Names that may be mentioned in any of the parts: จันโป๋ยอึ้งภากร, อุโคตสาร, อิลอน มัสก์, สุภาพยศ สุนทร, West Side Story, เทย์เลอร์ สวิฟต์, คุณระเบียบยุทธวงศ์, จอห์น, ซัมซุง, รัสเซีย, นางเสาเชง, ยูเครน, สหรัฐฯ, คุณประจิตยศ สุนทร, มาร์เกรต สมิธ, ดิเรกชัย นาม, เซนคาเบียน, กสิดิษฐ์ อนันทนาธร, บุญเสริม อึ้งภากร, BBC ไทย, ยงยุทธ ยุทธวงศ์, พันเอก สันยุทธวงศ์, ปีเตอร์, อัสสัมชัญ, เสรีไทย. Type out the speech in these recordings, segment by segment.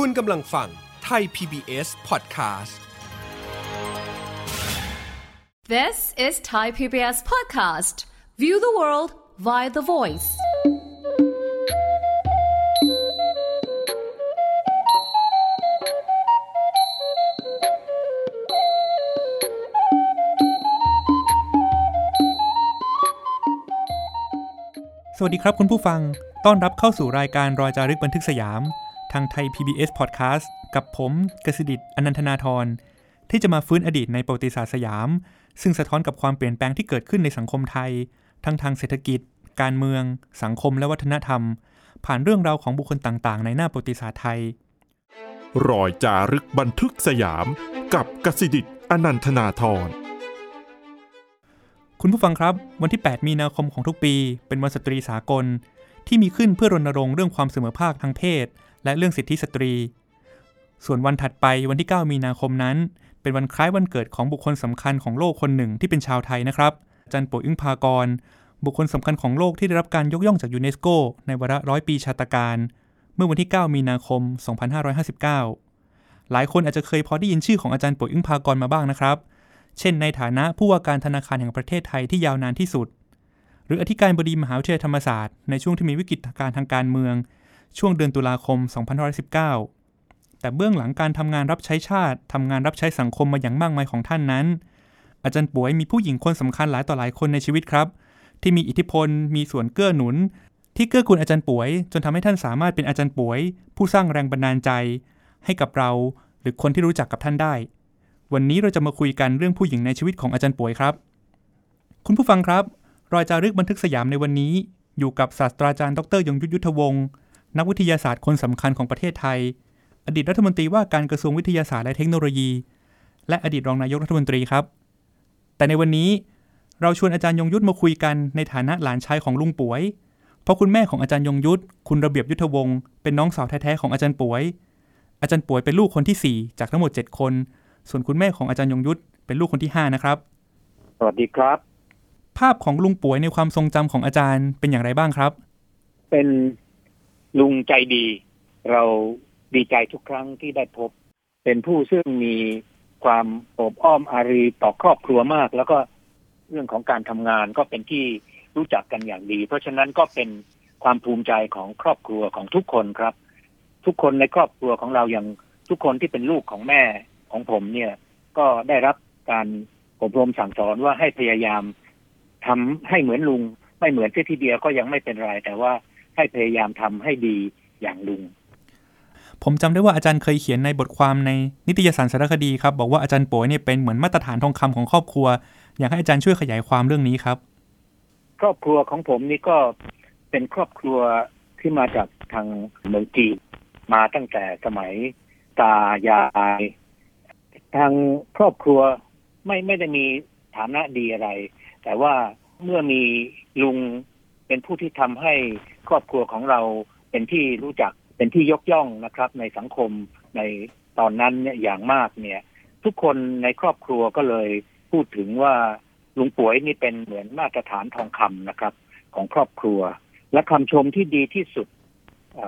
คุณกำลังฟังไทย PBS Podcast This is Thai PBS Podcast View the world via the voice สวัสดีครับคุณผู้ฟังต้อนรับเข้าสู่รายการรอยจารึกบันทึกสยามทางไทย PBS Podcast กับผมกสิดิษฐ์ อนันทนาธรที่จะมาฟื้นอดีตในประวัติศาสตร์สยามซึ่งสะท้อนกับความเปลี่ยนแปลงที่เกิดขึ้นในสังคมไทยทั้งทางเศรษฐกิจการเมืองสังคมและวัฒนธรรมผ่านเรื่องราวของบุคคลต่างๆในหน้าประวัติศาสตร์ไทยรอยจารึกบันทึกสยามกับกสิดิษฐ์ อนันทนาธรคุณผู้ฟังครับวันที่8มีนาคมของทุกปีเป็นวันสตรีสากลที่มีขึ้นเพื่อรณรงค์เรื่องความเสมอภาคทางเพศและเรื่องสิทธิสตรีส่วนวันถัดไปวันที่9มีนาคมนั้นเป็นวันคล้ายวันเกิดของบุคคลสำคัญของโลกคนหนึ่งที่เป็นชาวไทยนะครับจันโป๋ยอึ้งภากรบุคคลสำคัญของโลกที่ได้รับการยกย่องจากยูเนสโกในวาระ100ปีชาตการเมื่อวันที่9มีนาคม2559หลายคนอาจจะเคยพอได้ยินชื่อของอาจารย์โป๋ยอึ้งภากรมาบ้างนะครับเช่นในฐานะผู้ว่าการธนาคารแห่งประเทศไทยที่ยาวนานที่สุดหรืออธิการบดีมหาวิทยาลัยธรรมศาสตร์ในช่วงที่มีวิกฤตการณ์ทางการเมืองช่วงเดือนตุลาคม 2519แต่เบื้องหลังการทำงานรับใช้ชาติทำงานรับใช้สังคมมาอย่างมากมายของท่านนั้นอาจารย์ป๋วยมีผู้หญิงคนสำคัญหลายต่อหลายคนในชีวิตครับที่มีอิทธิพลมีส่วนเกื้อหนุนที่เกื้อกูลอาจารย์ป๋วยจนทำให้ท่านสามารถเป็นอาจารย์ป๋วยผู้สร้างแรงบันดาลใจให้กับเราหรือคนที่รู้จักกับท่านได้วันนี้เราจะมาคุยกันเรื่องผู้หญิงในชีวิตของอาจารย์ป๋วยครับคุณผู้ฟังครับรอยจารึกบันทึกสยามในวันนี้อยู่กับศาสตราจารย์ดร.ยงยุทธ ยุทธวงศ์นักวิทยาศาสตร์คนสำคัญของประเทศไทยอดีตรัฐมนตรีว่าการกระทรวงวิทยาศาสตร์และเทคโนโลยีและอดีตรองนายกรัฐมนตรีครับแต่ในวันนี้เราชวนอาจารย์ยงยุทธมาคุยกันในฐานะหลานชายของลุงป๋วยเพราะคุณแม่ของอาจารย์ยงยุทธคุณระเบียบยุทธวงศ์เป็นน้องสาวแท้ๆของอาจารย์ป๋วยอาจารย์ป๋วยเป็นลูกคนที่4จากทั้งหมด7คนส่วนคุณแม่ของอาจารย์ยงยุทธเป็นลูกคนที่5นะครับสวัสดีครับภาพของลุงป๋วยในความทรงจำของอาจารย์เป็นอย่างไรบ้างครับเป็นลุงใจดีเราดีใจทุกครั้งที่ได้พบเป็นผู้ซึ่งมีความอบอ้อมอารีต่อครอบครัวมากแล้วก็เรื่องของการทำงานก็เป็นที่รู้จักกันอย่างดีเพราะฉะนั้นก็เป็นความภูมิใจของครอบครัวของทุกคนครับทุกคนในครอบครัวของเราอย่างทุกคนที่เป็นลูกของแม่ของผมเนี่ยก็ได้รับการอบรมสั่งสอนว่าให้พยายามทำให้เหมือนลุงไม่เหมือนเพียงทีเดียวก็ยังไม่เป็นไรแต่ว่าให้พยายามทำให้ดีอย่างลุงผมจำได้ว่าอาจารย์เคยเขียนในบทความในนิตยสารสารคดีครับบอกว่าอาจารย์ป๋วยเนี่ยเป็นเหมือนมาตรฐานทองคำของครอบครัวอยากให้อาจารย์ช่วยขยายความเรื่องนี้ครับครอบครัวของผมนี่ก็เป็นครอบครัวที่มาจากทางเมืองจีนมาตั้งแต่สมัยตายายทางครอบครัวไม่ได้มีฐานะดีอะไรแต่ว่าเมื่อมีลุงเป็นผู้ที่ทำให้ครอบครัวของเราเป็นที่รู้จักเป็นที่ยกย่องนะครับในสังคมในตอนนั้นเนี่ยอย่างมากเนี่ยทุกคนในครอบครัวก็เลยพูดถึงว่าลุงป๋วยนี่เป็นเหมือนมาตรฐานทองคำนะครับของครอบครัวและคำชมที่ดีที่สุด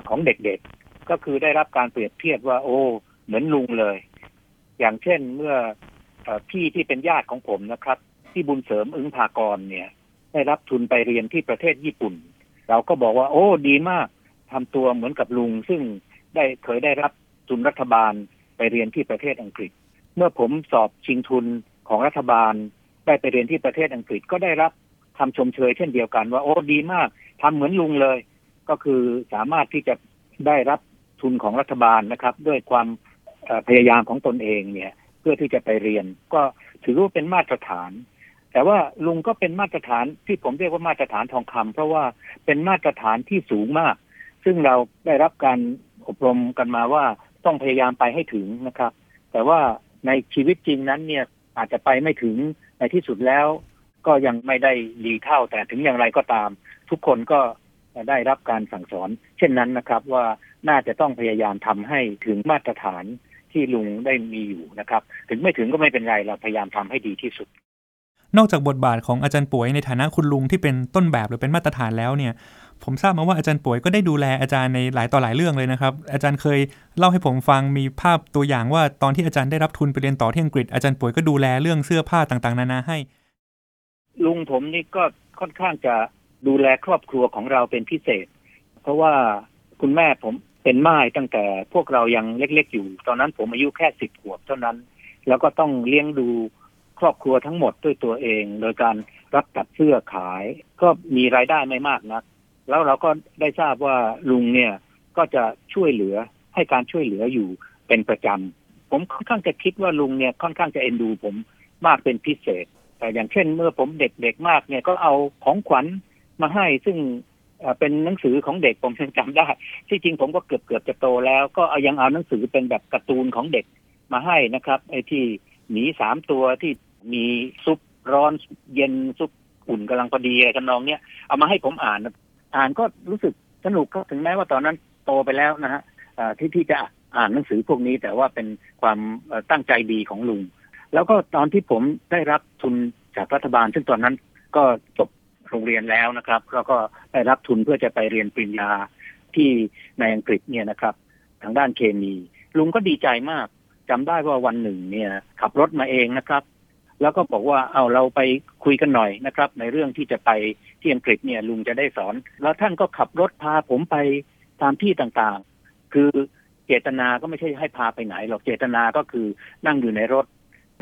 ของเด็กๆก็คือได้รับการเปรียบเทียบว่าโอ้เหมือนลุงเลยอย่างเช่นเมื่อพี่ที่เป็นญาติของผมนะครับที่บุญเสริมอึ้งภากรเนี่ยได้รับทุนไปเรียนที่ประเทศญี่ปุ่นเราก็บอกว่าโอ้ดีมากทำตัวเหมือนกับลุงซึ่งได้เคยได้รับทุนรัฐบาลไปเรียนที่ประเทศอังกฤษเมื่อผมสอบชิงทุนของรัฐบาลได้ไปเรียนที่ประเทศอังกฤษก็ได้รับคำชมเชยเช่นเดียวกันว่าโอ้ดีมากทำเหมือนลุงเลยก็คือสามารถที่จะได้รับทุนของรัฐบาลนะครับด้วยความพยายามของตนเองเนี่ยเพื่อที่จะไปเรียนก็ถือว่าเป็นมาตรฐานแต่ว่าลุงก็เป็นมาตรฐานที่ผมเรียกว่ามาตรฐานทองคำเพราะว่าเป็นมาตรฐานที่สูงมากซึ่งเราได้รับการอบรมกันมาว่าต้องพยายามไปให้ถึงนะครับแต่ว่าในชีวิตจริงนั้นเนี่ยอาจจะไปไม่ถึงในที่สุดแล้วก็ยังไม่ได้ดีเท่าแต่ถึงอย่างไรก็ตามทุกคนก็ได้รับการสั่งสอนเช่นนั้นนะครับว่าน่าจะต้องพยายามทำให้ถึงมาตรฐานที่ลุงได้มีอยู่นะครับถึงไม่ถึงก็ไม่เป็นไรเราพยายามทำให้ดีที่สุดนอกจากบทบาทของอาจารย์ป๋วยในฐานะคุณลุงที่เป็นต้นแบบหรือเป็นมาตรฐานแล้วเนี่ย ผมทราบมาว่าอาจารย์ป่วยก็ได้ดูแลอาจารย์ในหลายต่อหลายเรื่องเลยนะครับอาจารย์เคยเล่าให้ผมฟังมีภาพตัวอย่างว่าตอนที่อาจารย์ได้รับทุนไปเรียนต่อที่อังกฤษอาจารย์ป่วยก็ดูแลเรื่องเสื้อผ้าต่างๆนานาให้ลุงผมนี่ก็ค่อนข้างจะดูแลครอบครัวของเราเป็นพิเศษเพราะว่าคุณแม่ผมเป็นม่ายตั้งแต่พวกเรายังเล็กๆอยู่ตอนนั้นผมอายุแค่10ขวบเท่านั้นแล้วก็ต้องเลี้ยงดูครอบครัวทั้งหมดด้วยตัวเองโดยการรับตัดเสื้อขายก็มีรายได้ไม่มากนะแล้วเราก็ได้ทราบว่าลุงเนี่ยก็จะช่วยเหลือให้การช่วยเหลืออยู่เป็นประจำผมค่อนข้างจะคิดว่าลุงเนี่ยค่อนข้างจะเอ็นดูผมมากเป็นพิเศษแต่อย่างเช่นเมื่อผมเด็กๆมากเนี่ยก็เอาของขวัญมาให้ซึ่งเป็นหนังสือของเด็กผมยังจำได้ที่จริงผมก็เกือบจะโตแล้วก็ยังเอาหนังสือเป็นแบบการ์ตูนของเด็กมาให้นะครับไอ้ที่หมี3ตัวที่มีซุปร้อนเย็นซุปอุ่นกำลังพอดีอะไรทำนองเนี้ยเอามาให้ผมอ่านก็รู้สึกสนุกก็ถึงแม้ว่าตอนนั้นโตไปแล้วนะฮะที่จะอ่านหนังสือพวกนี้แต่ว่าเป็นความตั้งใจดีของลุงแล้วก็ตอนที่ผมได้รับทุนจากรัฐบาลซึ่งตอนนั้นก็จบโรงเรียนแล้วนะครับแล้วก็ได้รับทุนเพื่อจะไปเรียนปริญญาที่ในอังกฤษเนี่ยนะครับทางด้านเคมีลุงก็ดีใจมากจำได้ว่าวันหนึ่งเนี่ยขับรถมาเองนะครับแล้วก็บอกว่าเอาเราไปคุยกันหน่อยนะครับในเรื่องที่จะไปที่อังกฤษเนี่ยลุงจะได้สอนแล้วท่านก็ขับรถพาผมไปตามที่ต่างๆคือเจตนาก็ไม่ใช่ให้พาไปไหนหรอกเจตนาก็คือนั่งอยู่ในรถ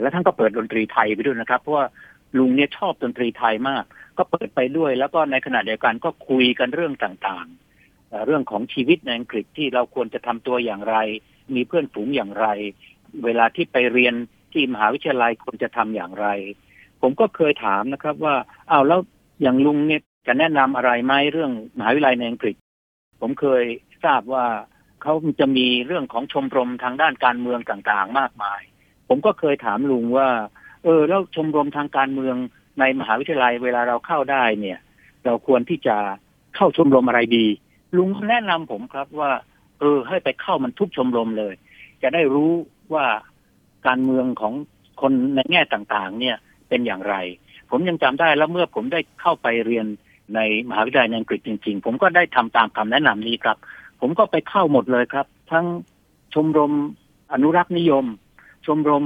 แล้วท่านก็เปิดดนตรีไทยไปด้วยนะครับเพราะว่าลุงเนี่ยชอบดนตรีไทยมากก็เปิดไปด้วยแล้วก็ในขณะเดียวกันก็คุยกันเรื่องต่างๆเรื่องของชีวิตในอังกฤษที่เราควรจะทำตัวอย่างไรมีเพื่อนฝูงอย่างไรเวลาที่ไปเรียนที่มหาวิทยาลัยควรจะทำอย่างไรผมก็เคยถามนะครับว่าเอาแล้วอย่างลุงเนี่ยจะแนะนำอะไรไหมเรื่องมหาวิทยาลัยในอังกฤษผมเคยทราบว่าเขาจะมีเรื่องของชมรมทางด้านการเมืองต่างๆมากมายผมก็เคยถามลุงว่าแล้วชมรมทางการเมืองในมหาวิทยาลัยเวลาเราเข้าได้เนี่ยเราควรที่จะเข้าชมรมอะไรดีลุงแนะนำผมครับว่าให้ไปเข้ามันทุกชมรมเลยจะได้รู้ว่าการเมืองของคนในแง่ต่างๆเนี่ยเป็นอย่างไรผมยังจำได้แล้วเมื่อผมได้เข้าไปเรียนในมหาวิทยาลัยอังกฤษจริงๆผมก็ได้ทำตามคำแนะนำนี้ครับผมก็ไปเข้าหมดเลยครับทั้งชมรมอนุรักษ์นิยมชมรม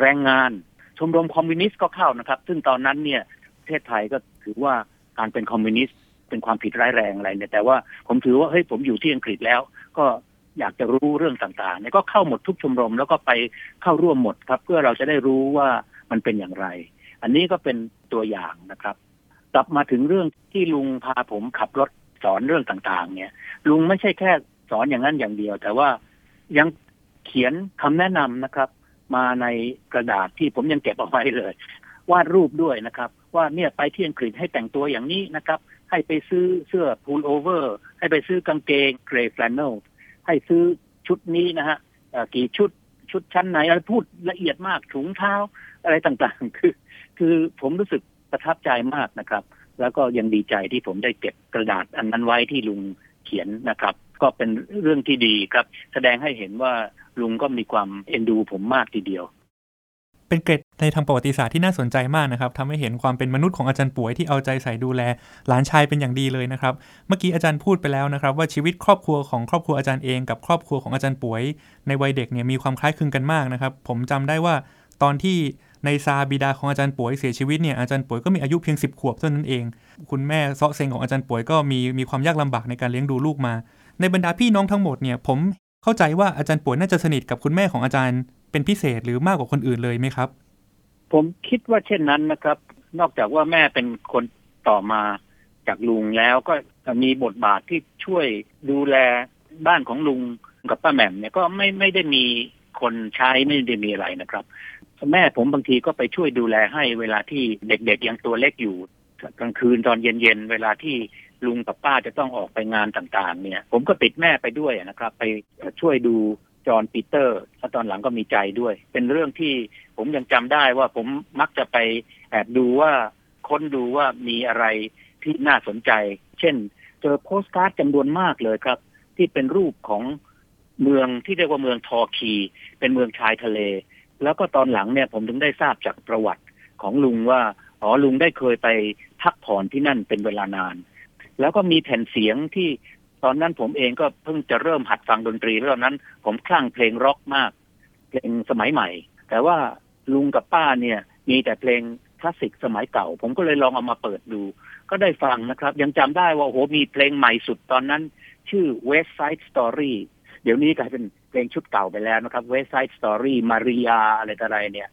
แรงงานชมรมคอมมิวนิสต์ก็เข้านะครับซึ่งตอนนั้นเนี่ยประเทศไทยก็ถือว่าการเป็นคอมมิวนิสต์เป็นความผิดร้ายแรงอะไรเนี่ยแต่ว่าผมถือว่าเฮ้ยผมอยู่ที่อังกฤษแล้วก็อยากจะรู้เรื่องต่างๆเนี่ยก็เข้าหมดทุกชมรมแล้วก็ไปเข้าร่วมหมดครับเพื่อเราจะได้รู้ว่ามันเป็นอย่างไรอันนี้ก็เป็นตัวอย่างนะครับกลับมาถึงเรื่องที่ลุงพาผมขับรถสอนเรื่องต่างๆเนี่ยลุงไม่ใช่แค่สอนอย่างนั้นอย่างเดียวแต่ว่ายังเขียนคำแนะนำนะครับมาในกระดาษที่ผมยังเก็บเอาไว้เลยวาดรูปด้วยนะครับว่าเนี่ยไปที่อังกฤษให้แต่งตัวอย่างนี้นะครับให้ไปซื้อเสื้อพูลโอเวอร์ให้ไปซื้อกางเกงเกรย์แฟลนเนลให้ซื้อชุดนี้นะฮะกี่ชุดชั้นไหนอะไรพูดละเอียดมากถุงเท้าอะไรต่างๆคือผมรู้สึกประทับใจมากนะครับแล้วก็ยังดีใจที่ผมได้เก็บกระดาษอันนั้นไว้ที่ลุงเขียนนะครับก็เป็นเรื่องที่ดีครับแสดงให้เห็นว่าลุงก็มีความเอ็นดูผมมากทีเดียวเป็นเกร็ดในทางประวัติศาสตร์ที่น่าสนใจมากนะครับทำให้เห็นความเป็นมนุษย์ของอาจารย์ป่วยที่เอาใจใส่ดูแลหลานชายเป็นอย่างดีเลยนะครับเมื่อกี้อาจารย์พูดไปแล้วนะครับว่าชีวิตครอบครัวของครอบครัวอาจารย์เองกับครอบครัวของอาจารย์ป่วยในวัยเด็กเนี่ยมีความคล้ายคลึงกันมากนะครับผมจำได้ว่าตอนที่ในซาบิดาของอาจารย์ป่วยเสียชีวิตเนี่ยอาจารย์ป่วยก็มีอายุเพียง10ขวบเท่านั้นเองคุณแม่เซาะเซ็งของอาจารย์ป่วยก็มีความยากลำบากในการเลี้ยงดูลูกมาในบรรดาพี่น้องทั้งหมดเนี่ยผมเข้าใจว่าอาจารย์ป่วยน่าจะสนิทกับคุณแม่ของอาจารย์เป็นพิเศษหรือมากกว่าคนอื่นเลยไหมครับผมคิดว่าเช่นนั้นนะครับนอกจากว่าแม่เป็นคนต่อมาจากลุงแล้วก็มีบทบาทที่ช่วยดูแลบ้านของลุงกับป้าแหม่มเนี่ยก็ไม่ได้มีคนใช้ไม่ได้มีอะไรนะครับแม่ผมบางทีก็ไปช่วยดูแลให้เวลาที่เด็กๆยังตัวเล็กอยู่กลางคืนตอนเย็นๆเวลาที่ลุงกับป้าจะต้องออกไปงานต่างๆเนี่ยผมก็ติดแม่ไปด้วยนะครับไปช่วยดูจอห์นปีเตอร์แล้วตอนหลังก็มีใจด้วยเป็นเรื่องที่ผมยังจำได้ว่าผมมักจะไปแอบดูว่าค้นดูว่ามีอะไรที่น่าสนใจเช่นเจอโพสการ์ดจำนวนมากเลยครับที่เป็นรูปของเมืองที่เรียกว่าเมืองทอร์คีเป็นเมืองชายทะเลแล้วก็ตอนหลังเนี่ยผมถึงได้ทราบจากประวัติของลุงว่าลุงได้เคยไปพักผ่อนที่นั่นเป็นเวลานาน แล้วก็มีแผ่นเสียงที่ตอนนั้นผมเองก็เพิ่งจะเริ่มหัดฟังดนตรีแล้วนั้นผมคลั่งเพลงร็อกมากเพลงสมัยใหม่แต่ว่าลุงกับป้าเนี่ยมีแต่เพลงคลาสสิกสมัยเก่าผมก็เลยลองเอามาเปิดดูก็ได้ฟังนะครับยังจำได้ว่าโอ้โหมีเพลงใหม่สุดตอนนั้นชื่อ West Side Story เดี๋ยวนี้กลายเป็นเพลงชุดเก่าไปแล้วนะครับ West Side Story Maria อะไรต่ออะไรเนี่ย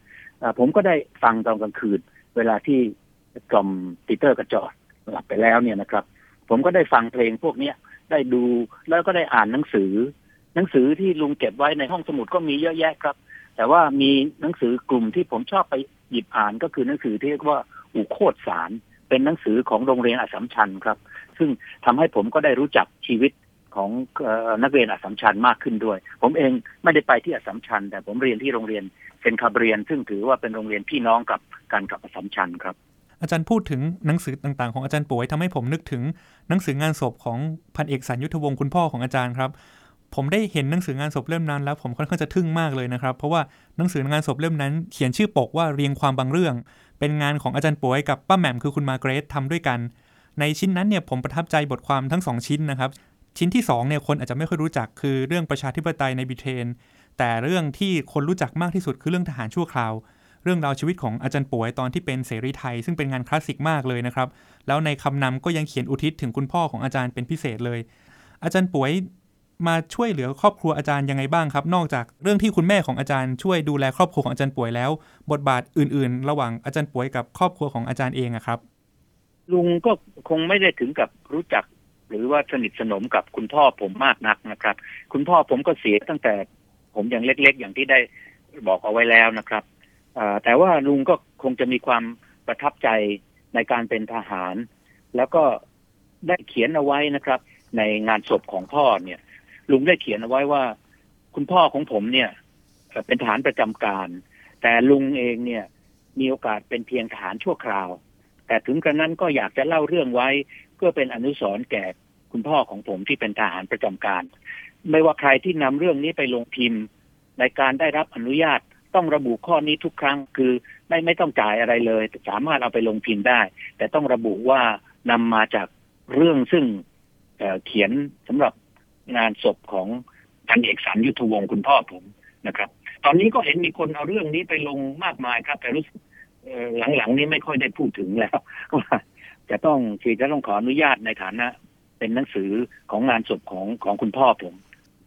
ผมก็ได้ฟังตอนกลางคืนเวลาที่กล่อมปีเตอร์กระจอดหลับไปแล้วเนี่ยนะครับผมก็ได้ฟังเพลงพวกนี้ได้ดูแล้วก็ได้อ่านหนังสือที่ลุงเก็บไว้ในห้องสมุดก็มีเยอะแยะครับแต่ว่ามีหนังสือกลุ่มที่ผมชอบไปหยิบอ่านก็คือหนังสือที่เรียกว่าอุโคตสารเป็นหนังสือของโรงเรียนอัสสัมชัญครับซึ่งทำให้ผมก็ได้รู้จักชีวิตของนักเรียนอัสสัมชัญมากขึ้นด้วยผมเองไม่ได้ไปที่อัสสัมชัญแต่ผมเรียนที่โรงเรียนเซนคาเบียนซึ่งถือว่าเป็นโรงเรียนพี่น้องกับกันกับอัสสัมชัญครับอาจารย์พูดถึงหนังสือต่างๆของอาจารย์ป่วยทำให้ผมนึกถึงหนังสืองานศพของพันเอกสันยุทธวงศ์คุณพ่อของอาจารย์ครับผมได้เห็นหนังสืองานศพเล่มนั้นแล้วผมค่อนข้างจะทึ่งมากเลยนะครับเพราะว่าหนังสืองานศพเล่มนั้นเขียนชื่อปกว่าเรียงความบางเรื่องเป็นงานของอาจารย์ป่วยกับป้าแหม่มคือคุณมาเกรททำด้วยกันในชิ้นนั้นเนี่ยผมประทับใจบทความทั้ง2ชิ้นนะครับชิ้นที่2เนี่ยคนอาจจะไม่ค่อยรู้จักคือเรื่องประชาธิปไตยในบริเตนแต่เรื่องที่คนรู้จักมากที่สุดคือเรื่องทหารชั่วคราวเรื่องราวชีวิตของอาจารย์ป่วยตอนที่เป็นเสรีไทยซึ่งเป็นงานคลาสสิกมากเลยนะครับแล้วในคำนำก็ยังเขียนอุทิศถึงคุณพ่อของอาจารย์เป็นพิเศษเลยอาจารย์ป่วยมาช่วยเหลือครอบครัวอาจารย์ยังไงบ้างครับนอกจากเรื่องที่คุณแม่ของอาจารย์ช่วยดูแลครอบครัวของอาจารย์ป่วยแล้วบทบาทอื่นๆระหว่างอาจารย์ป่วยกับครอบครัวของอาจารย์เองอะครับลุงก็คงไม่ได้ถึงกับรู้จักหรือว่าสนิทสนมกับคุณพ่อผมมากนักนะครับคุณพ่อผมก็เสียตั้งแต่ผมยังเล็กๆอย่างที่ได้บอกเอาไว้แล้วนะครับแต่ว่าลุงก็คงจะมีความประทับใจในการเป็นทหารแล้วก็ได้เขียนเอาไว้นะครับในงานศพของพ่อเนี่ยลุงได้เขียนเอาไว้ว่าคุณพ่อของผมเนี่ยเป็นทหารประจำการแต่ลุงเองเนี่ยมีโอกาสเป็นเพียงทหารชั่วคราวแต่ถึงกระนั้นก็อยากจะเล่าเรื่องไว้เพื่อเป็นอนุสรณ์แก่คุณพ่อของผมที่เป็นทหารประจำการไม่ว่าใครที่นำเรื่องนี้ไปลงพิมพ์ในการได้รับอนุญาตต้องระบุข้อนี้ทุกครั้งคือไม่ต้องจ่ายอะไรเลยสามารถเอาไปลงพิมพ์ได้แต่ต้องระบุว่านำมาจากเรื่องซึ่งเขียนสำหรับงานศพของพันเอกสันยุทธวงศ์คุณพ่อผมนะครับตอนนี้ก็เห็นมีคนเอาเรื่องนี้ไปลงมากมายครับแต่รู้สึกหลังๆนี้ไม่ค่อยได้พูดถึงแล้วว่าจะต้องขออนุญาตในฐานะเป็นหนังสือของงานศพของคุณพ่อ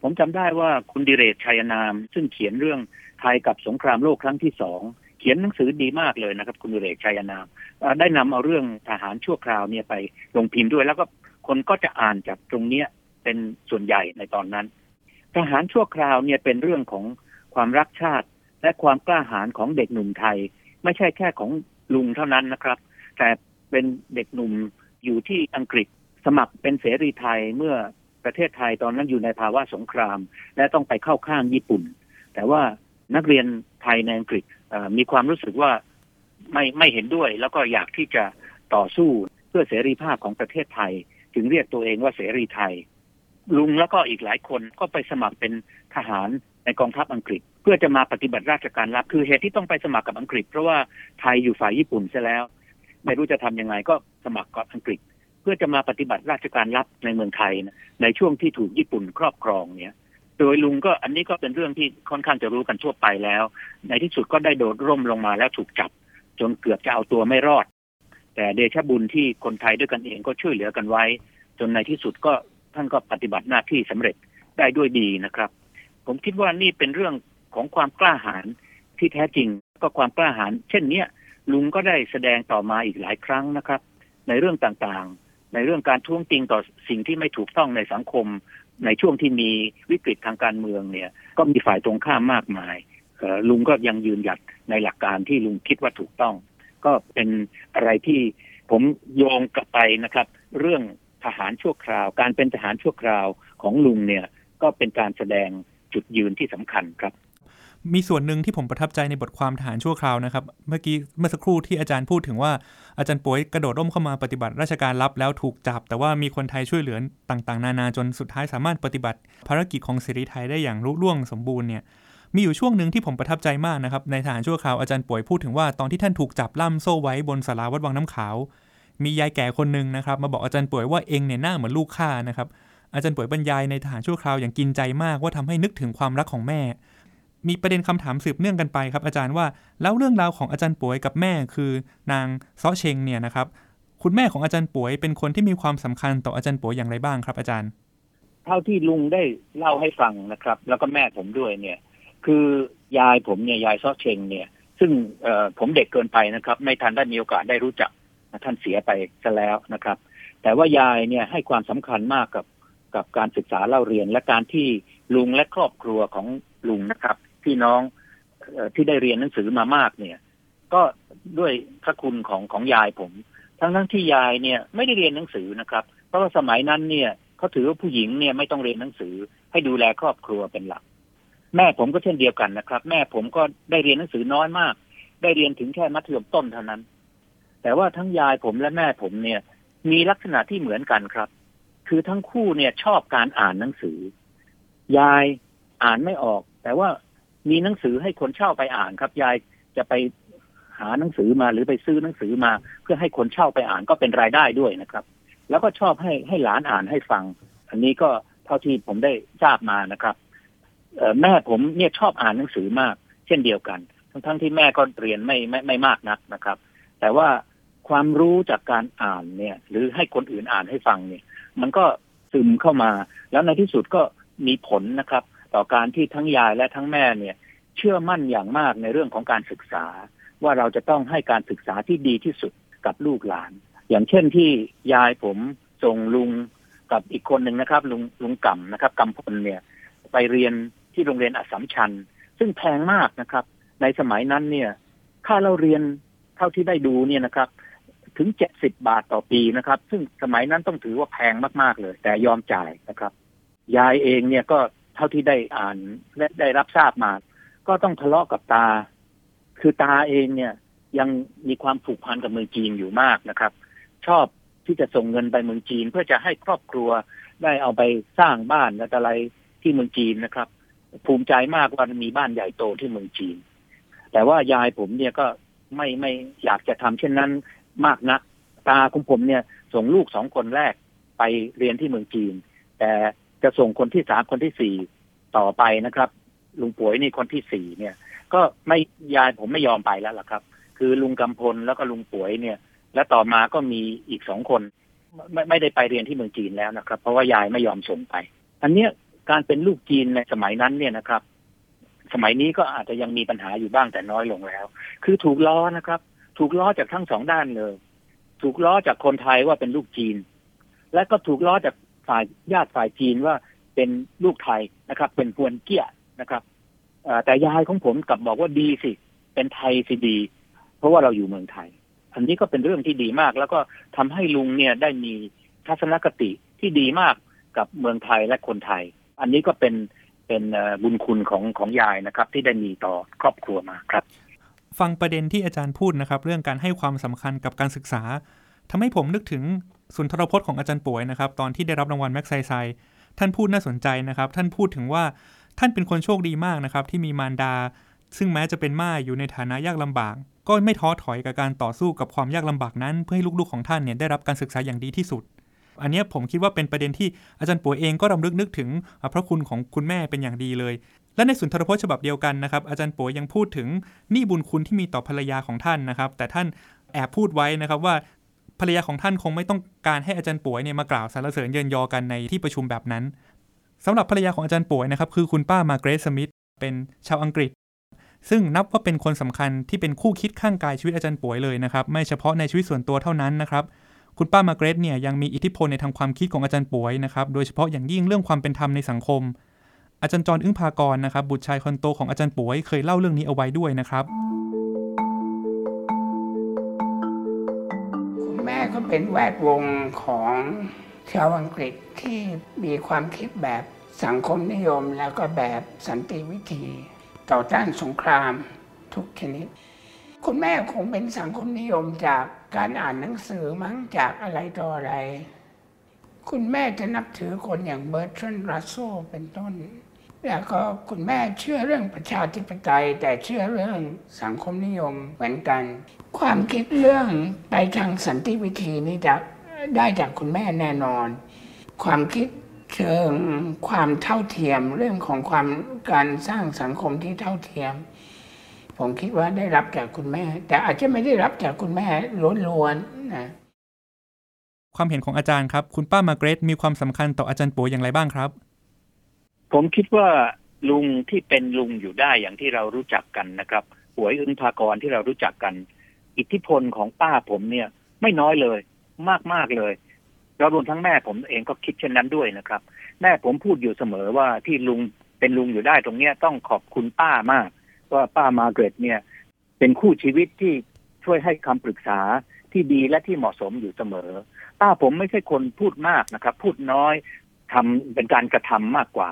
ผมจำได้ว่าคุณดิเรกชัยนามซึ่งเขียนเรื่องไทยกับสงครามโลกครั้งที่2เขียนหนังสือดีมากเลยนะครับคุณดิเรกชัยนามได้นำเอาเรื่องทหารชั่วคราวเนี่ยไปลงพิมพ์ด้วยแล้วก็คนก็จะอ่านจากตรงเนี้ยเป็นส่วนใหญ่ในตอนนั้นทหารชั่วคราวเนี่ยเป็นเรื่องของความรักชาติและความกล้าหาญของเด็กหนุ่มไทยไม่ใช่แค่ของลุงเท่านั้นนะครับแต่เป็นเด็กหนุ่มอยู่ที่อังกฤษสมัครเป็นเสรีไทยเมื่อประเทศไทยตอนนั้นอยู่ในภาวะสงครามและต้องไปเข้าข้างญี่ปุ่นแต่ว่านักเรียนไทยในอังกฤษมีความรู้สึกว่าไม่เห็นด้วยแล้วก็อยากที่จะต่อสู้เพื่อเสรีภาพของประเทศไทยจึงเรียกตัวเองว่าเสรีไทยลุงแล้วก็อีกหลายคนก็ไปสมัครเป็นทหารในกองทัพอังกฤษเพื่อจะมาปฏิบัติราชการลับคือเหตุที่ต้องไปสมัครกับอังกฤษเพราะว่าไทยอยู่ฝ่ายญี่ปุ่นซะแล้วไม่รู้จะทำยังไงก็สมัครกับอังกฤษเพื่อจะมาปฏิบัติราชการลับในเมืองไทยในช่วงที่ถูกญี่ปุ่นครอบครองเนี่ยโดยลุงก็อันนี้ก็เป็นเรื่องที่ค่อนข้างจะรู้กันทั่วไปแล้วในที่สุดก็ได้โดดร่มลงมาแล้วถูกจับจนเกือบจะเอาตัวไม่รอดแต่เดชะบุญที่คนไทยด้วยกันเองก็ช่วยเหลือกันไว้จนในที่สุดก็ท่านก็ปฏิบัติหน้าที่สำเร็จได้ด้วยดีนะครับผมคิดว่านี่เป็นเรื่องของความกล้าหาญที่แท้จริงก็ความกล้าหาญเช่นนี้ลุงก็ได้แสดงต่อมาอีกหลายครั้งนะครับในเรื่องต่างๆในเรื่องการท้วงติงต่อสิ่งที่ไม่ถูกต้องในสังคมในช่วงที่มีวิกฤตทางการเมืองเนี่ยก็มีฝ่ายตรงข้ามมากมายลุงก็ยังยืนหยัดในหลักการที่ลุงคิดว่าถูกต้องก็เป็นอะไรที่ผมโยงกลับไปนะครับเรื่องทหารชั่วคราวการเป็นทหารชั่วคราวของลุงเนี่ยก็เป็นการแสดงจุดยืนที่สำคัญครับมีส่วนหนึ่งที่ผมประทับใจในบทความทหารชั่วคราวนะครับเมื่อสักครู่ที่อาจารย์พูดถึงว่าอาจารย์ป่วยกระโดดร่มเข้ามาปฏิบัติราชการลับแล้วถูกจับแต่ว่ามีคนไทยช่วยเหลือต่างๆนานาจนสุดท้ายสามารถปฏิบัติภารกิจของเสรีไทยได้อย่างรุ่งเรืองสมบูรณ์เนี่ยมีอยู่ช่วงนึงที่ผมประทับใจมากนะครับในทหารชั่วคราวอาจารย์ป่วยพูดถึงว่าตอนที่ท่านถูกจับล่ามโซ่ไว้บนศาลาวัดวังน้ำขาว มียายแก่คนนึงนะครับมาบอกอาจารย์ป่วยว่าเองเนี่ยหน้าเหมือนลูกข้านะครับอาจารย์ป่วยบรรยายในทหารชั่วคราวอย่างกินใจมากว่าทำให้นึกถึงความรักของแม่มีประเด็นคำถามสืบเนื่องกันไปครับอาจารย์ว่าแล้วเรื่องราวของอาจารย์ป่วยกับแม่คือนางซ้อเชงเนี่ยนะครับคุณแม่ของอาจารย์ป่วยเป็นคนที่มีความสำคัญต่ออาจารย์ป่วยอย่างไรบ้างครับอาจารย์เท่าที่ลุงได้เล่าให้ฟังนะครับแล้วก็แม่ผมด้วยเนี่ยคือยายผมเนี่ยยายซ้อเชงเนี่ยซึ่งผมเด็กเกินไปนะครับไม่ทันได้มีโอกาสได้รู้จักท่านเสียไปซะแล้วนะครับแต่ว่ายายเนี่ยให้ความสำคัญมากกับการศึกษาเล่าเรียนและการที่ลุงและครอบครัวของลุงนะครับพี่น้องที่ได้เรียนหนังสือมามากเนี่ยก็ด้วยพระคุณของยายผมทั้งที่ยายเนี่ยไม่ได้เรียนหนังสือนะครับเพราะว่าสมัยนั้นเนี่ยเขาถือว่าผู้หญิงเนี่ยไม่ต้องเรียนหนังสือให้ดูแลครอบครัวเป็นหลักแม่ผมก็เช่นเดียวกันนะครับแม่ผมก็ได้เรียนหนังสือน้อยมากได้เรียนถึงแค่มัธยมต้นเท่านั้นแต่ว่าทั้งยายผมและแม่ผมเนี่ยมีลักษณะที่เหมือนกันครับคือทั้งคู่เนี่ยชอบการอ่านหนังสือยายอ่านไม่ออกแต่ว่ามีหนังสือให้คนเช่าไปอ่านครับยายจะไปหาหนังสือมาหรือไปซื้อหนังสือมาเพื่อให้คนเช่าไปอ่านก็เป็นรายได้ด้วยนะครับแล้วก็ชอบให้หลานอ่านให้ฟังอันนี้ก็เท่าที่ผมได้ทราบมานะครับแม่ผมเนี่ยชอบอ่านหนังสือมากเช่นเดียวกันทั้งที่แม่ก็เรียนไม่มากนักนะครับแต่ว่าความรู้จากการอ่านเนี่ยหรือให้คนอื่นอ่านให้ฟังเนี่ยมันก็ซึมเข้ามาแล้วในที่สุดก็มีผลนะครับต่อการที่ทั้งยายและทั้งแม่เนี่ยเชื่อมั่นอย่างมากในเรื่องของการศึกษาว่าเราจะต้องให้การศึกษาที่ดีที่สุดกับลูกหลานอย่างเช่นที่ยายผมส่งลุงกับอีกคนหนึ่งนะครับลุงกำนะครับกำพลเนี่ยไปเรียนที่โรงเรียนอัสสัมชัญซึ่งแพงมากนะครับในสมัยนั้นเนี่ยค่าเล่าเรียนเท่าที่ได้ดูเนี่ยนะครับถึง70 บาทต่อปีนะครับซึ่งสมัยนั้นต้องถือว่าแพงมากๆเลยแต่ยอมจ่ายนะครับยายเองเนี่ยก็เท่าที่ได้อ่านและได้รับทราบมาก็ต้องทะเลาะกับตาคือตาเองเนี่ยยังมีความผูกพันกับเมืองจีนอยู่มากนะครับชอบที่จะส่งเงินไปเมืองจีนเพื่อจะให้ครอบครัวได้เอาไปสร้างบ้านอะไรที่เมืองจีนนะครับภูมิใจมากว่ามีบ้านใหญ่โตที่เมืองจีนแต่ว่ายายผมเนี่ยก็ไม่อยากจะทำเช่นนั้นมากนักตาของผมเนี่ยส่งลูก2คนแรกไปเรียนที่เมืองจีนแต่จะส่งคนที่3คนที่4ต่อไปนะครับลุงป่วยนี่คนที่4เนี่ยก็ไม่ยายผมไม่ยอมไปแล้วล่ะครับคือลุงกำพลแล้วก็ลุงป่วยเนี่ยและต่อมาก็มีอีก2คนไม่ได้ไปเรียนที่เมืองจีนแล้วนะครับเพราะว่ายายไม่ยอมส่งไปอันเนี้ยการเป็นลูกจีนในสมัยนั้นเนี่ยนะครับสมัยนี้ก็อาจจะยังมีปัญหาอยู่บ้างแต่น้อยลงแล้วคือถูกล้อนะครับถูกล้อจากทั้งสองด้านเลยถูกล้อจากคนไทยว่าเป็นลูกจีนและก็ถูกล้อจากฝ่ายญาติฝ่ายจีนว่าเป็นลูกไทยนะครับเป็นพวนเกี้ยนะครับแต่ยายของผมกลับบอกว่าดีสิเป็นไทยสิดีเพราะว่าเราอยู่เมืองไทยอันนี้ก็เป็นเรื่องที่ดีมากแล้วก็ทำให้ลุงเนี่ยได้มีทัศนคติที่ดีมากกับเมืองไทยและคนไทยอันนี้ก็เป็นบุญคุณของยายนะครับที่ได้มีต่อครอบครัวมาครับฟังประเด็นที่อาจารย์พูดนะครับเรื่องการให้ความสำคัญกับการศึกษาทำให้ผมนึกถึงสุนทรพจน์ของอาจารย์ป่วยนะครับตอนที่ได้รับรางวัลแม็กไซไซท่านพูดน่าสนใจนะครับท่านพูดถึงว่าท่านเป็นคนโชคดีมากนะครับที่มีมารดาซึ่งแม้จะเป็นม่ายอยู่ในฐานะยากลำบากก็ไม่ท้อถอยกับการต่อสู้กับความยากลำบากนั้นเพื่อให้ลูกๆของท่านเนี่ยได้รับการศึกษาอย่างดีที่สุดอันนี้ผมคิดว่าเป็นประเด็นที่อาจารย์ป่วยเองก็รำลึกนึกถึงพระคุณของคุณแม่เป็นอย่างดีเลยและในสุนทรพจน์ฉบับเดียวกันนะครับอาจารย์ป่วยยังพูดถึงหนี้บุญคุณที่มีต่อภรรยาของท่านนะครับแต่ท่านแอบพูดไว้นะครับว่าภรรยาของท่านคงไม่ต้องการให้อาจารย์ป่วยเนี่ยมากล่าวสรรเสริญเยินยอกันในที่ประชุมแบบนั้นสำหรับภรรยาของอาจารย์ป่วยนะครับคือคุณป้ามาร์เกรต สมิธเป็นชาวอังกฤษซึ่งนับว่าเป็นคนสำคัญที่เป็นคู่คิดข้างกายชีวิตอาจารย์ป่วยเลยนะครับไม่เฉพาะในชีวิตส่วนตัวเท่านั้นนะครับคุณป้ามาร์เกรตเนี่ยยังมีอิทธิพลในทางความคิดของอาจารย์ป่วยนะครับโดยเฉพาะอย่างยิ่งเรื่องความเป็นธรรมในสังคมอาจารย์จรอึ้งภากรนะครับบุตรชายคนโตของอาจารย์ป่วยเคยเล่าเรื่องนี้เอาไว้ด้วยนะครับแม่ก็เป็นแวดวงของชาวอังกฤษที่มีความคิดแบบสังคมนิยมแล้วก็แบบสันติวิธีต่อต้านสงครามทุกชนิดคุณแม่คงเป็นสังคมนิยมจากการอ่านหนังสือมั้งจากอะไรต่ออะไรคุณแม่จะนับถือคนอย่างเบอร์ทรันด์ รัสเซลเป็นต้น แล้วก็คุณแม่เชื่อเรื่องประชาธิปไตยแต่เชื่อเรื่องสังคมนิยมเหมือนกันความคิดเรื่องไปทางสันติวิธีนี่จะได้จากคุณแม่แน่นอนความคิดเชิงความเท่าเทียมเรื่องของการสร้างสังคมที่เท่าเทียมผมคิดว่าได้รับจากคุณแม่แต่อาจจะไม่ได้รับจากคุณแม่ล้วนๆนะความเห็นของอาจารย์ครับคุณป้ามาร์เกรตมีความสำคัญต่ออาจารย์โป๋อย่างไรบ้างครับผมคิดว่าลุงที่เป็นลุงอยู่ได้อย่างที่เรารู้จักกันนะครับหวยอึ้งภากรที่เรารู้จักกันอิทธิพลของป้าผมเนี่ยไม่น้อยเลยมากๆเลยแล้วรวมทั้งแม่ผมเองก็คิดเช่นนั้นด้วยนะครับแม่ผมพูดอยู่เสมอว่าที่ลุงเป็นลุงอยู่ได้ตรงนี้ต้องขอบคุณป้ามากว่าป้ามาร์เกรตเนี่ยเป็นคู่ชีวิตที่ช่วยให้คำปรึกษาที่ดีและที่เหมาะสมอยู่เสมอป้าผมไม่ใช่คนพูดมากนะครับพูดน้อยทำเป็นการกระทำมากกว่า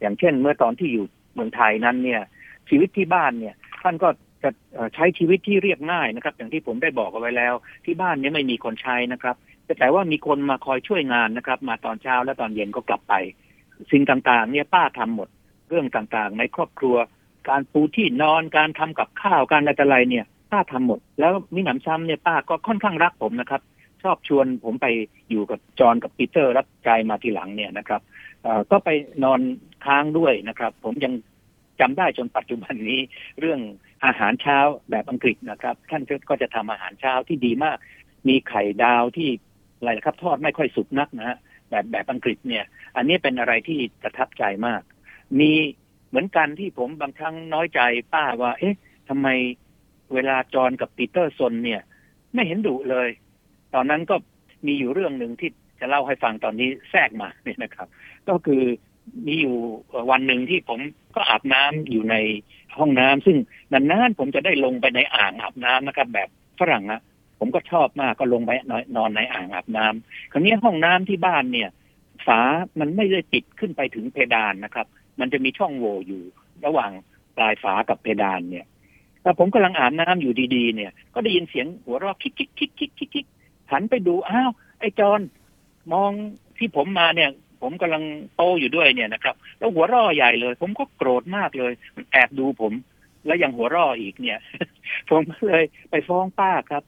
อย่างเช่นเมื่อตอนที่อยู่เมืองไทยนั้นเนี่ยชีวิตที่บ้านเนี่ยท่านก็จะใช้ชีวิตที่เรียบง่ายนะครับอย่างที่ผมได้บอกเอาไว้แล้วที่บ้านนี้ไม่มีคนใช้นะครับแต่ว่ามีคนมาคอยช่วยงานนะครับมาตอนเช้าและตอนเย็นก็กลับไปสิ่งต่างๆเนี่ยป้าทำหมดเรื่องต่างๆในครอบครัวการปูที่นอนการทำกับข้าวการอะไรเนี่ยป้าทำหมดแล้วมีหนำซ้ำเนี่ยป้าก็ค่อนข้างรักผมนะครับชอบชวนผมไปอยู่กับจอนกับปีเตอร์รับใจมาทีหลังเนี่ยนะครับก็ไปนอนค้างด้วยนะครับผมยังจำได้จนปัจจุบันนี้เรื่องอาหารเช้าแบบอังกฤษนะครับท่านก็จะทำอาหารเช้าที่ดีมากมีไข่ดาวที่อะไรนะครับทอดไม่ค่อยสุกนักนะฮะแบบอังกฤษเนี่ยอันนี้เป็นอะไรที่ประทับใจมากมีเหมือนกันที่ผมบางครั้งน้อยใจป้าว่าเอ๊ะทำไมเวลาจอนกับปีเตอร์ซนเนี่ยไม่เห็นดุเลยตอนนั้นก็มีอยู่เรื่องหนึ่งที่จะเล่าให้ฟังตอนนี้แทรกมาเนี่ยนะครับก็คือมีอยู่วันหนึ่งที่ผมก็อาบน้ำอยู่ในห้องน้ำซึ่งนานๆผมจะได้ลงไปในอ่างอาบน้ำนะครับแบบฝรั่งนะผมก็ชอบมากก็ลงไปนอนในอ่างอาบน้ำคราวนี้ห้องน้ำที่บ้านเนี่ยฝามันไม่ได้ปิดขึ้นไปถึงเพดานนะครับมันจะมีช่องโหว่อยู่ระหว่างปลายฝากับเพดานเนี่ยแล้วผมกำลังอาบน้ำอยู่ดีๆเนี่ยก็ได้ยินเสียงหัวเราะคิกหันไปดูอ้าวไอ้จอนมองที่ผมมาเนี่ยผมกำลังโตอยู่ด้วยเนี่ยนะครับแล้วหัวร่อใหญ่เลยผมก็โกรธมากเลยแอบดูผมแล้วยังหัวร่ออีกเนี่ยผมก็เลยไปฟ้องป้าครับ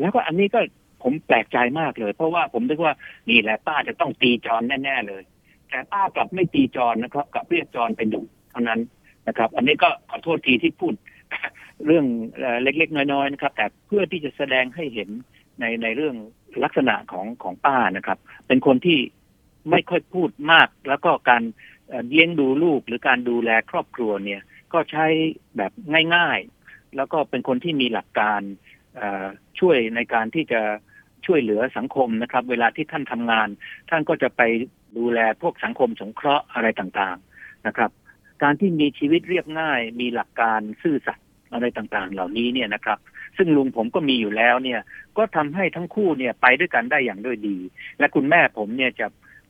แล้วก็อันนี้ก็ผมแปลกใจมากเลยเพราะว่าผมนึกว่านี่แหละป้าจะต้องตีจอนแน่ๆเลยแต่ป้ากลับไม่ตีจอนนะครับกลับเรียกจอนไปดุเท่านั้นนะครับอันนี้ก็ขอโทษทีที่พูดเรื่องเล็กๆน้อยๆนะครับแต่เพื่อที่จะแสดงให้เห็นในเรื่องลักษณะของป้านะครับเป็นคนที่ไม่ค่อยพูดมากแล้วก็การเลี้ยงดูลูกหรือการดูแลครอบครัวเนี่ยก็ใช้แบบง่ายๆแล้วก็เป็นคนที่มีหลักการช่วยในการที่จะช่วยเหลือสังคมนะครับเวลาที่ท่านทำงานท่านก็จะไปดูแลพวกสังคมสงเคราะห์อะไรต่างๆนะครับการที่มีชีวิตเรียบง่ายมีหลักการซื่อสัตย์อะไรต่างๆเหล่านี้เนี่ยนะครับซึ่งลุงผมก็มีอยู่แล้วเนี่ยก็ทำให้ทั้งคู่เนี่ยไปด้วยกันได้อย่างด้วยดีและคุณแม่ผมเนี่ยจะ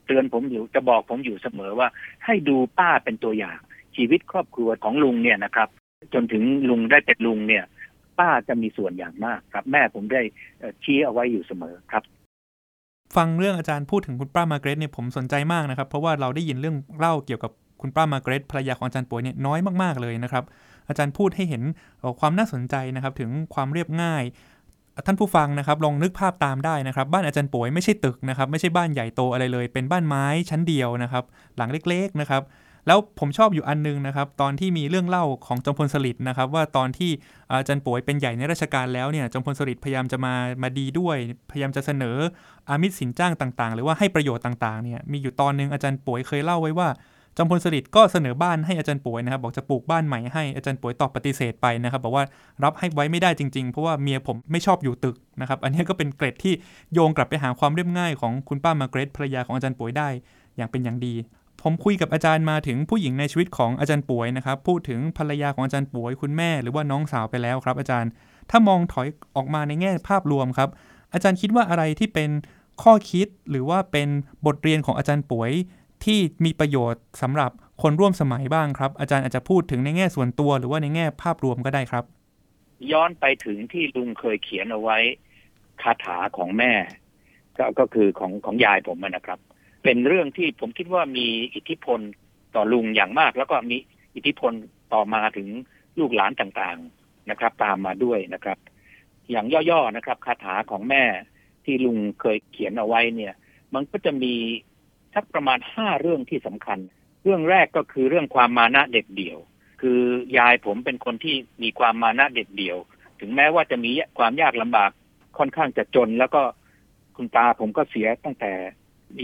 เตือนผมอยู่จะบอกผมอยู่เสมอว่าให้ดูป้าเป็นตัวอย่างชีวิตครอบครัวของลุงเนี่ยนะครับจนถึงลุงได้เป็นลุงเนี่ยป้าจะมีส่วนอย่างมากครับแม่ผมได้ชี้เอาไว้อยู่เสมอครับฟังเรื่องอาจารย์พูดถึงคุณป้ามาร์เกรตเนี่ยผมสนใจมากนะครับเพราะว่าเราได้ยินเรื่องเล่าเกี่ยวกับคุณป้ามาร์เกรตภรรยาของอาจารย์ป๋วยเนี่ยน้อยมากๆเลยนะครับอาจารย์พูดให้เห็นความน่าสนใจนะครับถึงความเรียบง่ายท่านผู้ฟังนะครับลองนึกภาพตามได้นะครับบ้านอาจารย์ป๋วยไม่ใช่ตึกนะครับไม่ใช่บ้านใหญ่โตอะไรเลยเป็นบ้านไม้ชั้นเดียวนะครับหลังเล็กๆนะครับแล้วผมชอบอยู่อันนึงนะครับตอนที่มีเรื่องเล่าของจอมพลสฤษดิ์นะครับว่าตอนที่อาจารย์ป๋วยเป็นใหญ่ในราชการแล้วเนี่ยจอมพลสฤษดิ์พยายามจะมาดีด้วยพยายามจะเสนออามิตสินจ้างต่างๆหรือว่าให้ประโยชน์ต่างๆเนี่ยมีอยู่ตอนนึงอาจารย์ป๋วยเคยเล่าไว้ว่าจอมพลสฤษดิ์ก็เสนอบ้านให้อาจารย์ป๋วยนะครับบอกจะปลูกบ้านใหม่ให้อาจารย์ป๋วยตอบปฏิเสธไปนะครับบอกว่ารับให้ไว้ไม่ได้จริงๆเพราะว่าเมียผมไม่ชอบอยู่ตึกนะครับอันนี้ก็เป็นเกร็ดที่โยงกลับไปหาความเรียบง่ายของคุณป้ามาร์เกรตภรรยาของอาจารย์ป๋วยได้อย่างเป็นอย่างดีผมคุยกับอาจารย์มาถึงผู้หญิงในชีวิตของอาจารย์ป๋วยนะครับพูดถึงภรรยาของอาจารย์ป๋วยคุณแม่หรือว่าน้องสาวไปแล้วครับอาจารย์ถ้ามองถอยออกมาในแง่ภาพรวมครับอาจารย์คิดว่าอะไรที่เป็นข้อคิดหรือว่าเป็นบทเรียนของอาจารย์ป๋วยที่มีประโยชน์สำหรับคนร่วมสมัยบ้างครับอาจารย์อาจจะพูดถึงในแง่ส่วนตัวหรือว่าในแง่ภาพรวมก็ได้ครับย้อนไปถึงที่ลุงเคยเขียนเอาไว้คาถาของแม่ก็คือของยายผมนะครับเป็นเรื่องที่ผมคิดว่ามีอิทธิพล ต่อลุงอย่างมากแล้วก็มีอิทธิพลต่อมาถึงลูกหลานต่างๆนะครับตามมาด้วยนะครับอย่างย่อๆนะครับคาถาของแม่ที่ลุงเคยเขียนเอาไว้เนี่ยมันก็จะมีสักประมาณ5เรื่องที่สำคัญเรื่องแรกก็คือเรื่องความมานะเด็ดเดี่ยวคือยายผมเป็นคนที่มีความมานะเด็ดเดี่ยวถึงแม้ว่าจะมีความยากลำบากค่อนข้างจะจนแล้วก็คุณตาผมก็เสียตั้งแต่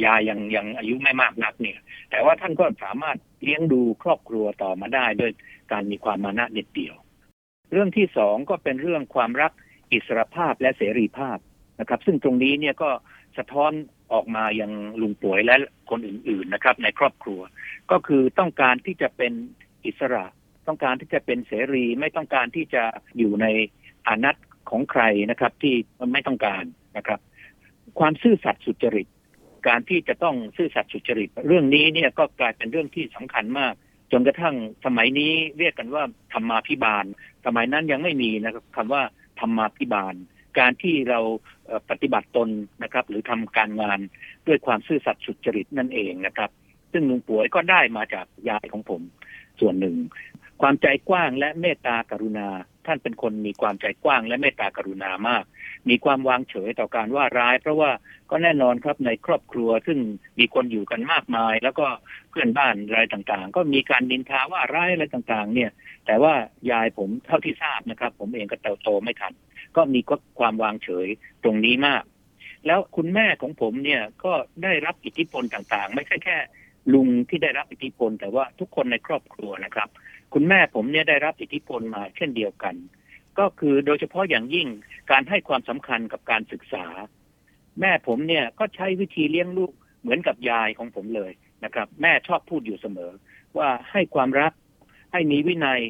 ยายยังอายุไม่มากนักเนี่ยแต่ว่าท่านก็สามารถเลี้ยงดูครอบครัวต่อมาได้ด้วยการมีความมานะเด็ดเดี่ยวเรื่องที่สองก็เป็นเรื่องความรักอิสรภาพและเสรีภาพนะครับซึ่งตรงนี้เนี่ยก็สะท้อนออกมายังลุงป่วยและคนอื่นๆนะครับในครอบครัวก็คือต้องการที่จะเป็นอิสระต้องการที่จะเป็นเสรีไม่ต้องการที่จะอยู่ในอานัตของใครนะครับที่ไม่ต้องการนะครับความซื่อสัตย์สุจริตการที่จะต้องซื่อสัตย์สุจริตเรื่องนี้เนี่ยก็กลายเป็นเรื่องที่สำคัญมากจนกระทั่งสมัยนี้เรียกกันว่าธรรมาภิบาลสมัยนั้นยังไม่มีนะครับคำว่าธรรมาภิบาลการที่เราปฏิบัติตนนะครับหรือทำการงานด้วยความซื่อสัตย์สุจริตนั่นเองนะครับซึ่งลุงป่วยก็ได้มาจากยายของผมส่วนหนึ่งความใจกว้างและเมตตากรุณาท่านเป็นคนมีความใจกว้างและเมตตากรุณามากมีความวางเฉยต่อการว่าร้ายเพราะว่าก็แน่นอนครับในครอบครัวซึ่งมีคนอยู่กันมากมายแล้วก็เพื่อนบ้านอะไรต่างๆก็มีการนินทาว่าร้ายอะไรต่างๆเนี่ยแต่ว่ายายผมเท่าที่ทราบนะครับผมเองก็โตไม่ทันก็มีความวางเฉยตรงนี้มากแล้วคุณแม่ของผมเนี่ยก็ได้รับอิทธิพลต่างๆไม่ใช่แค่ลุงที่ได้รับอิทธิพลแต่ว่าทุกคนในครอบครัวนะครับคุณแม่ผมเนี่ยได้รับอิทธิพลมาเช่นเดียวกันก็คือโดยเฉพาะอย่างยิ่งการให้ความสำคัญกับการศึกษาแม่ผมเนี่ยก็ใช้วิธีเลี้ยงลูกเหมือนกับยายของผมเลยนะครับแม่ชอบพูดอยู่เสมอว่าให้ความรักให้มีวินัย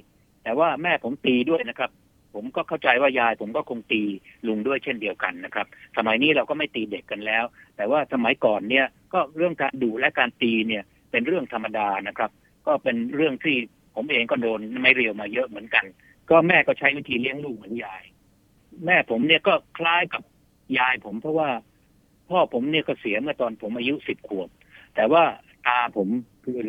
แต่ว่าแม่ผมตีด้วยนะครับผมก็เข้าใจว่ายายผมก็คงตีลุงด้วยเช่นเดียวกันนะครับสมัยนี้เราก็ไม่ตีเด็กกันแล้วแต่ว่าสมัยก่อนเนี่ยก็เรื่องการดุและการตีเนี่ยเป็นเรื่องธรรมดานะครับก็เป็นเรื่องที่ผมเองก็โดนไม่เรียวมาเยอะเหมือนกันก็แม่ก็ใช้วิธีเลี้ยงลูกเหมือนยายแม่ผมเนี่ยก็คล้ายกับยายผมเพราะว่าพ่อผมเนี่ยก็เสียเมื่อตอนผมอายุ10 ขวบแต่ว่าตาผม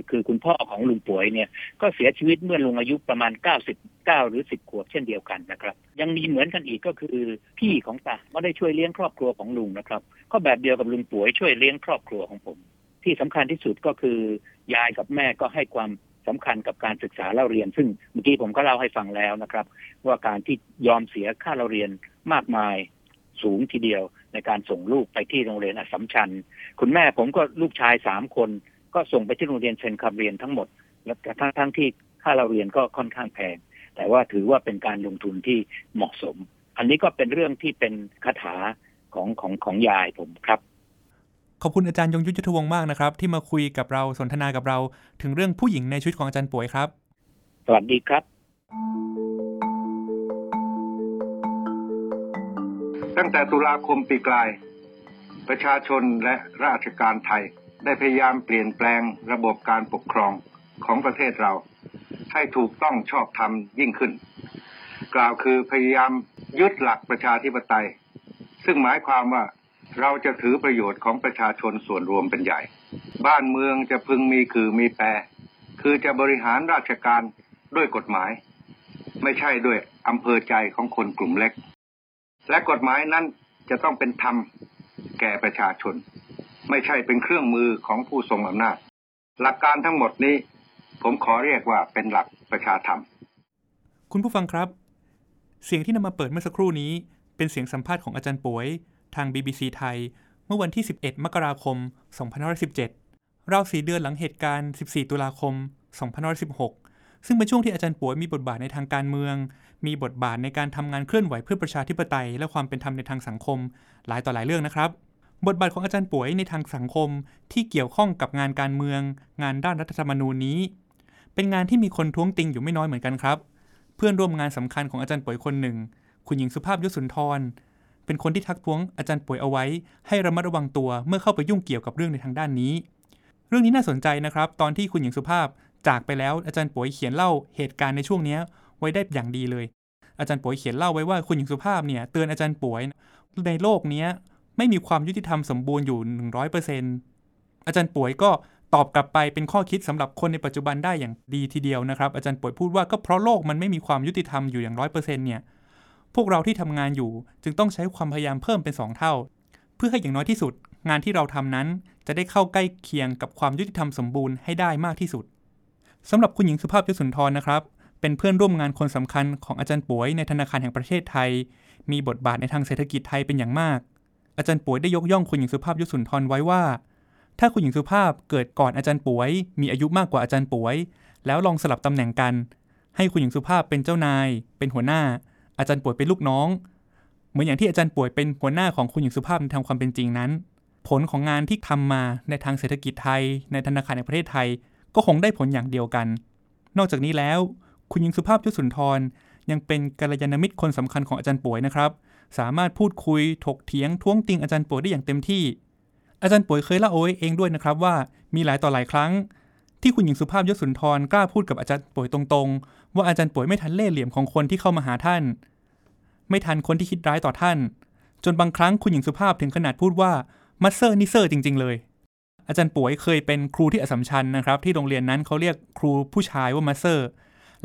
คือคุณพ่อของลุงป่วยเนี่ยก็เสียชีวิตเมื่อลุงอายุประมาณ9 หรือ10 ขวบเช่นเดียวกันนะครับยังมีเหมือนกันอีกก็คือพี่ของตาก็ได้ช่วยเลี้ยงครอบครัวของลุงนะครับก็แบบเดียวกับลุงป่วยช่วยเลี้ยงครอบครัวของผมที่สำคัญที่สุดก็คือยายกับแม่ก็ให้ความสำคัญกับการศึกษาเล่าเรียนซึ่งเมื่อกี้ผมก็เล่าให้ฟังแล้วนะครับว่าการที่ยอมเสียค่าเล่าเรียนมากมายสูงทีเดียวในการส่งลูกไปที่โรงเรียนอัสสัมชัญคุณแม่ผมก็ลูกชาย3 คนก็ส่งไปที่โรงเรียนเซนคำเรียนทั้งหมดและทั้งที่ค่าเล่าเรียนก็ค่อนข้างแพงแต่ว่าถือว่าเป็นการลงทุนที่เหมาะสมอันนี้ก็เป็นเรื่องที่เป็นคาถาของยายผมครับขอบคุณอาจารย์ยงยุทธ ยุทธวงศ์มากนะครับที่มาคุยกับเราสนทนากับเราถึงเรื่องผู้หญิงในชีวิตของอาจารย์ป่วยครับสวัสดีครับตั้งแต่ตุลาคมปีกลายประชาชนและราชการไทยได้พยายามเปลี่ยนแปลงระบบการปกครองของประเทศเราให้ถูกต้องชอบธรรมยิ่งขึ้นกล่าวคือพยายามยึดหลักประชาธิปไตยซึ่งหมายความว่าเราจะถือประโยชน์ของประชาชนส่วนรวมเป็นใหญ่บ้านเมืองจะพึงมีคือมีแปรคือจะบริหารราชการด้วยกฎหมายไม่ใช่ด้วยอำเภอใจของคนกลุ่มเล็กและกฎหมายนั้นจะต้องเป็นธรรมแก่ประชาชนไม่ใช่เป็นเครื่องมือของผู้ทรงอำนาจหลักการทั้งหมดนี้ผมขอเรียกว่าเป็นหลักประชาธรรมคุณผู้ฟังครับเสียงที่นำมาเปิดเมื่อสักครู่นี้เป็นเสียงสัมภาษณ์ของอาจารย์ป่วยทาง BBC ไทยเมื่อวันที่11 มกราคม 2517 ราว 4 เดือนหลังเหตุการณ์ 14 ตุลาคม 2516 ซึ่งเป็นช่วงที่อาจารย์ป่วยมีบทบาทในทางการเมืองมีบทบาทในการทำงานเคลื่อนไหวเพื่อประชาธิปไตยและความเป็นธรรมในทางสังคมหลายต่อหลายเรื่องนะครับบทบาทของอาจารย์ป่วยในทางสังคมที่เกี่ยวข้องกับงานการเมืองงานด้านรัฐธรรมนูญนี้เป็นงานที่มีคนท้วงติงอยู่ไม่น้อยเหมือนกันครับเพื่อนร่วมงานสำคัญของอาจารย์ป่วยคนหนึ่งคุณหญิงสุภาพยศสุนทรเป็นคนที่ทักท้วงอาจารย์ป่วยเอาไว้ให้ระมัดระวังตัวเมื่อเข้าไปยุ่งเกี่ยวกับเรื่องในทางด้านนี้เรื่องนี้น่าสนใจนะครับตอนที่คุณหญิงสุภาพจากไปแล้วอาจารย์ป่วยเขียนเล่าเหตุการณ์ในช่วงนี้ไว้ได้อย่างดีเลยอาจารย์ป่วยเขียนเล่าไว้ว่าคุณหญิงสุภาพเนี่ยเตือนอาจารย์ป่วยในโลกนี้ไม่มีความยุติธรรมสมบูรณ์อยู่ 100% อาจารย์ป่วยก็ ตอบกลับไปเป็นข้อคิดสำหรับคนในปัจจุบันได้อย่างดีทีเดียวนะครับอาจารย์ป่วยพูดว่าก็เพราะโลกมันไม่มีความยุติธรรมอยู่อย่าง 100% เนี่ยพวกเราที่ทำงานอยู่จึงต้องใช้ความพยายามเพิ่มเป็น2เท่าเพื่อให้อย่างน้อยที่สุดงานที่เราทำนั้นจะได้เข้าใกล้เคียงกับความยุติธรรมสมบูรณ์ให้ได้มากที่สุดสำหรับคุณหญิงสุภาพยศสุนทรนะครับเป็นเพื่อนร่วมงานคนสำคัญของอาจารย์ป่วยในธนาคารแห่งประเทศไทยมีบทบาทในทางเศรษฐกิจไทยเป็นอย่างมากอาจารย์ป่วยได้ยกย่องคุณหญิงสุภาพยศสุนทรไว้ว่าถ้าคุณหญิงสุภาพเกิดก่อนอาจารย์ป่วยมีอายุมากกว่าอาจารย์ป่วยแล้วลองสลับตำแหน่งกันให้คุณหญิงสุภาพเป็นเจ้านายเป็นหัวหน้าอาจารย์ป่วยเป็นลูกน้องเหมือนอย่างที่อาจารย์ป่วยเป็นหัวหน้าของคุณหญิงสุภาพในทางความเป็นจริงนั้นผลของงานที่ทำมาในทางเศรษฐกิจไทยในธนาคารแห่งประเทศไทยก็คงได้ผลอย่างเดียวกันนอกจากนี้แล้วคุณหญิงสุภาพยศสุนทรยังเป็นกัลยาณมิตรคนสำคัญของอาจารย์ป่วยนะครับสามารถพูดคุยถกเถียงท้วงติงอาจารย์ป่วยได้อย่างเต็มที่อาจารย์ป่วยเคยเล่าเอาไว้เองด้วยนะครับว่ามีหลายต่อหลายครั้งที่คุณหญิงสุภาพยศสุนทรกล้าพูดกับอาจารย์ป่วยตรงๆว่าอาจารย์ป่วยไม่ทันเล่ห์เหลี่ยมของคนที่เข้ามาหาท่านไม่ทันคนที่คิดร้ายต่อท่านจนบางครั้งคุณหญิงสุภาพถึงขนาดพูดว่ามัสเซอร์นิเซอร์จริงๆเลยอาจารย์ป่วยเคยเป็นครูที่อัสสัมชัญนะครับที่โรงเรียนนั้นเขาเรียกครูผู้ชายว่ามัสเซอร์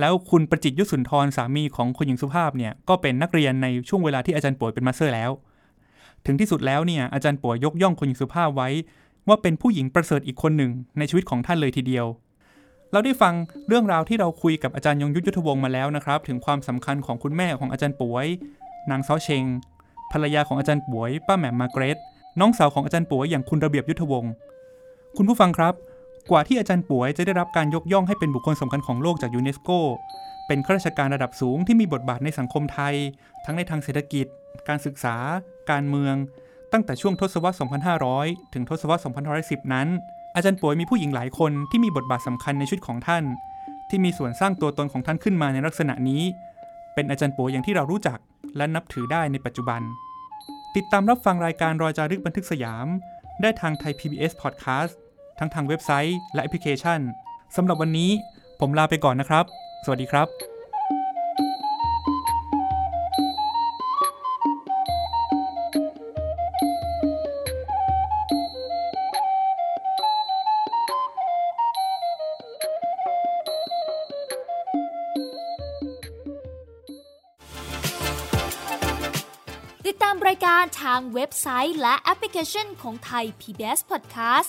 แล้วคุณประจิตยศสุนทรสามีของคุณหญิงสุภาพเนี่ยก็เป็นนักเรียนในช่วงเวลาที่อาจารย์ป่วยเป็นมัสเซอร์แล้วถึงที่สุดแล้วเนี่ยอาจารย์ป่วยยกย่องคุณหญิงสุภาพไว้ว่าเป็นผู้หญิงประเสริฐอีกคนหนึ่งในชีวิตของท่านเลยทีเดียวเราได้ฟังเรื่องราวที่เราคุยกับอาจารย์ยงยุทธวงศ์มาแล้วนะครับถึงความสำคัญของคุณแม่ของอาจารย์ป่วยนางเสาเชงภรรยาของอาจารย์ป่วยป้าแหม่มมาเกรตน้องสาวของอาจารย์ป่วยอย่างคุณระเบียบยุทธวงศ์คุณผู้ฟังครับกว่าที่อาจารย์ป่วยจะได้รับการยกย่องให้เป็นบุคคลสำคัญของโลกจากยูเนสโกเป็นข้าราชการระดับสูงที่มีบทบาทในสังคมไทยทั้งในทางเศรษฐกิจการศึกษาการเมืองตั้งแต่ช่วงทศวรรษ 2500 ถึงทศวรรษ 2510 นั้นอาจารย์ป่วยมีผู้หญิงหลายคนที่มีบทบาทสำคัญในชีวิตของท่านที่มีส่วนสร้างตัวตนของท่านขึ้นมาในลักษณะนี้เป็นอาจารย์ป่วยอย่างที่เรารู้จักและนับถือได้ในปัจจุบันติดตามรับฟังรายการรอยจารึกบันทึกสยามได้ทางไทย PBS Podcast ทั้งทางเว็บไซต์และแอปพลิเคชันสำหรับวันนี้ผมลาไปก่อนนะครับสวัสดีครับทางเว็บไซต์และแอปพลิเคชันของไทย PBS Podcast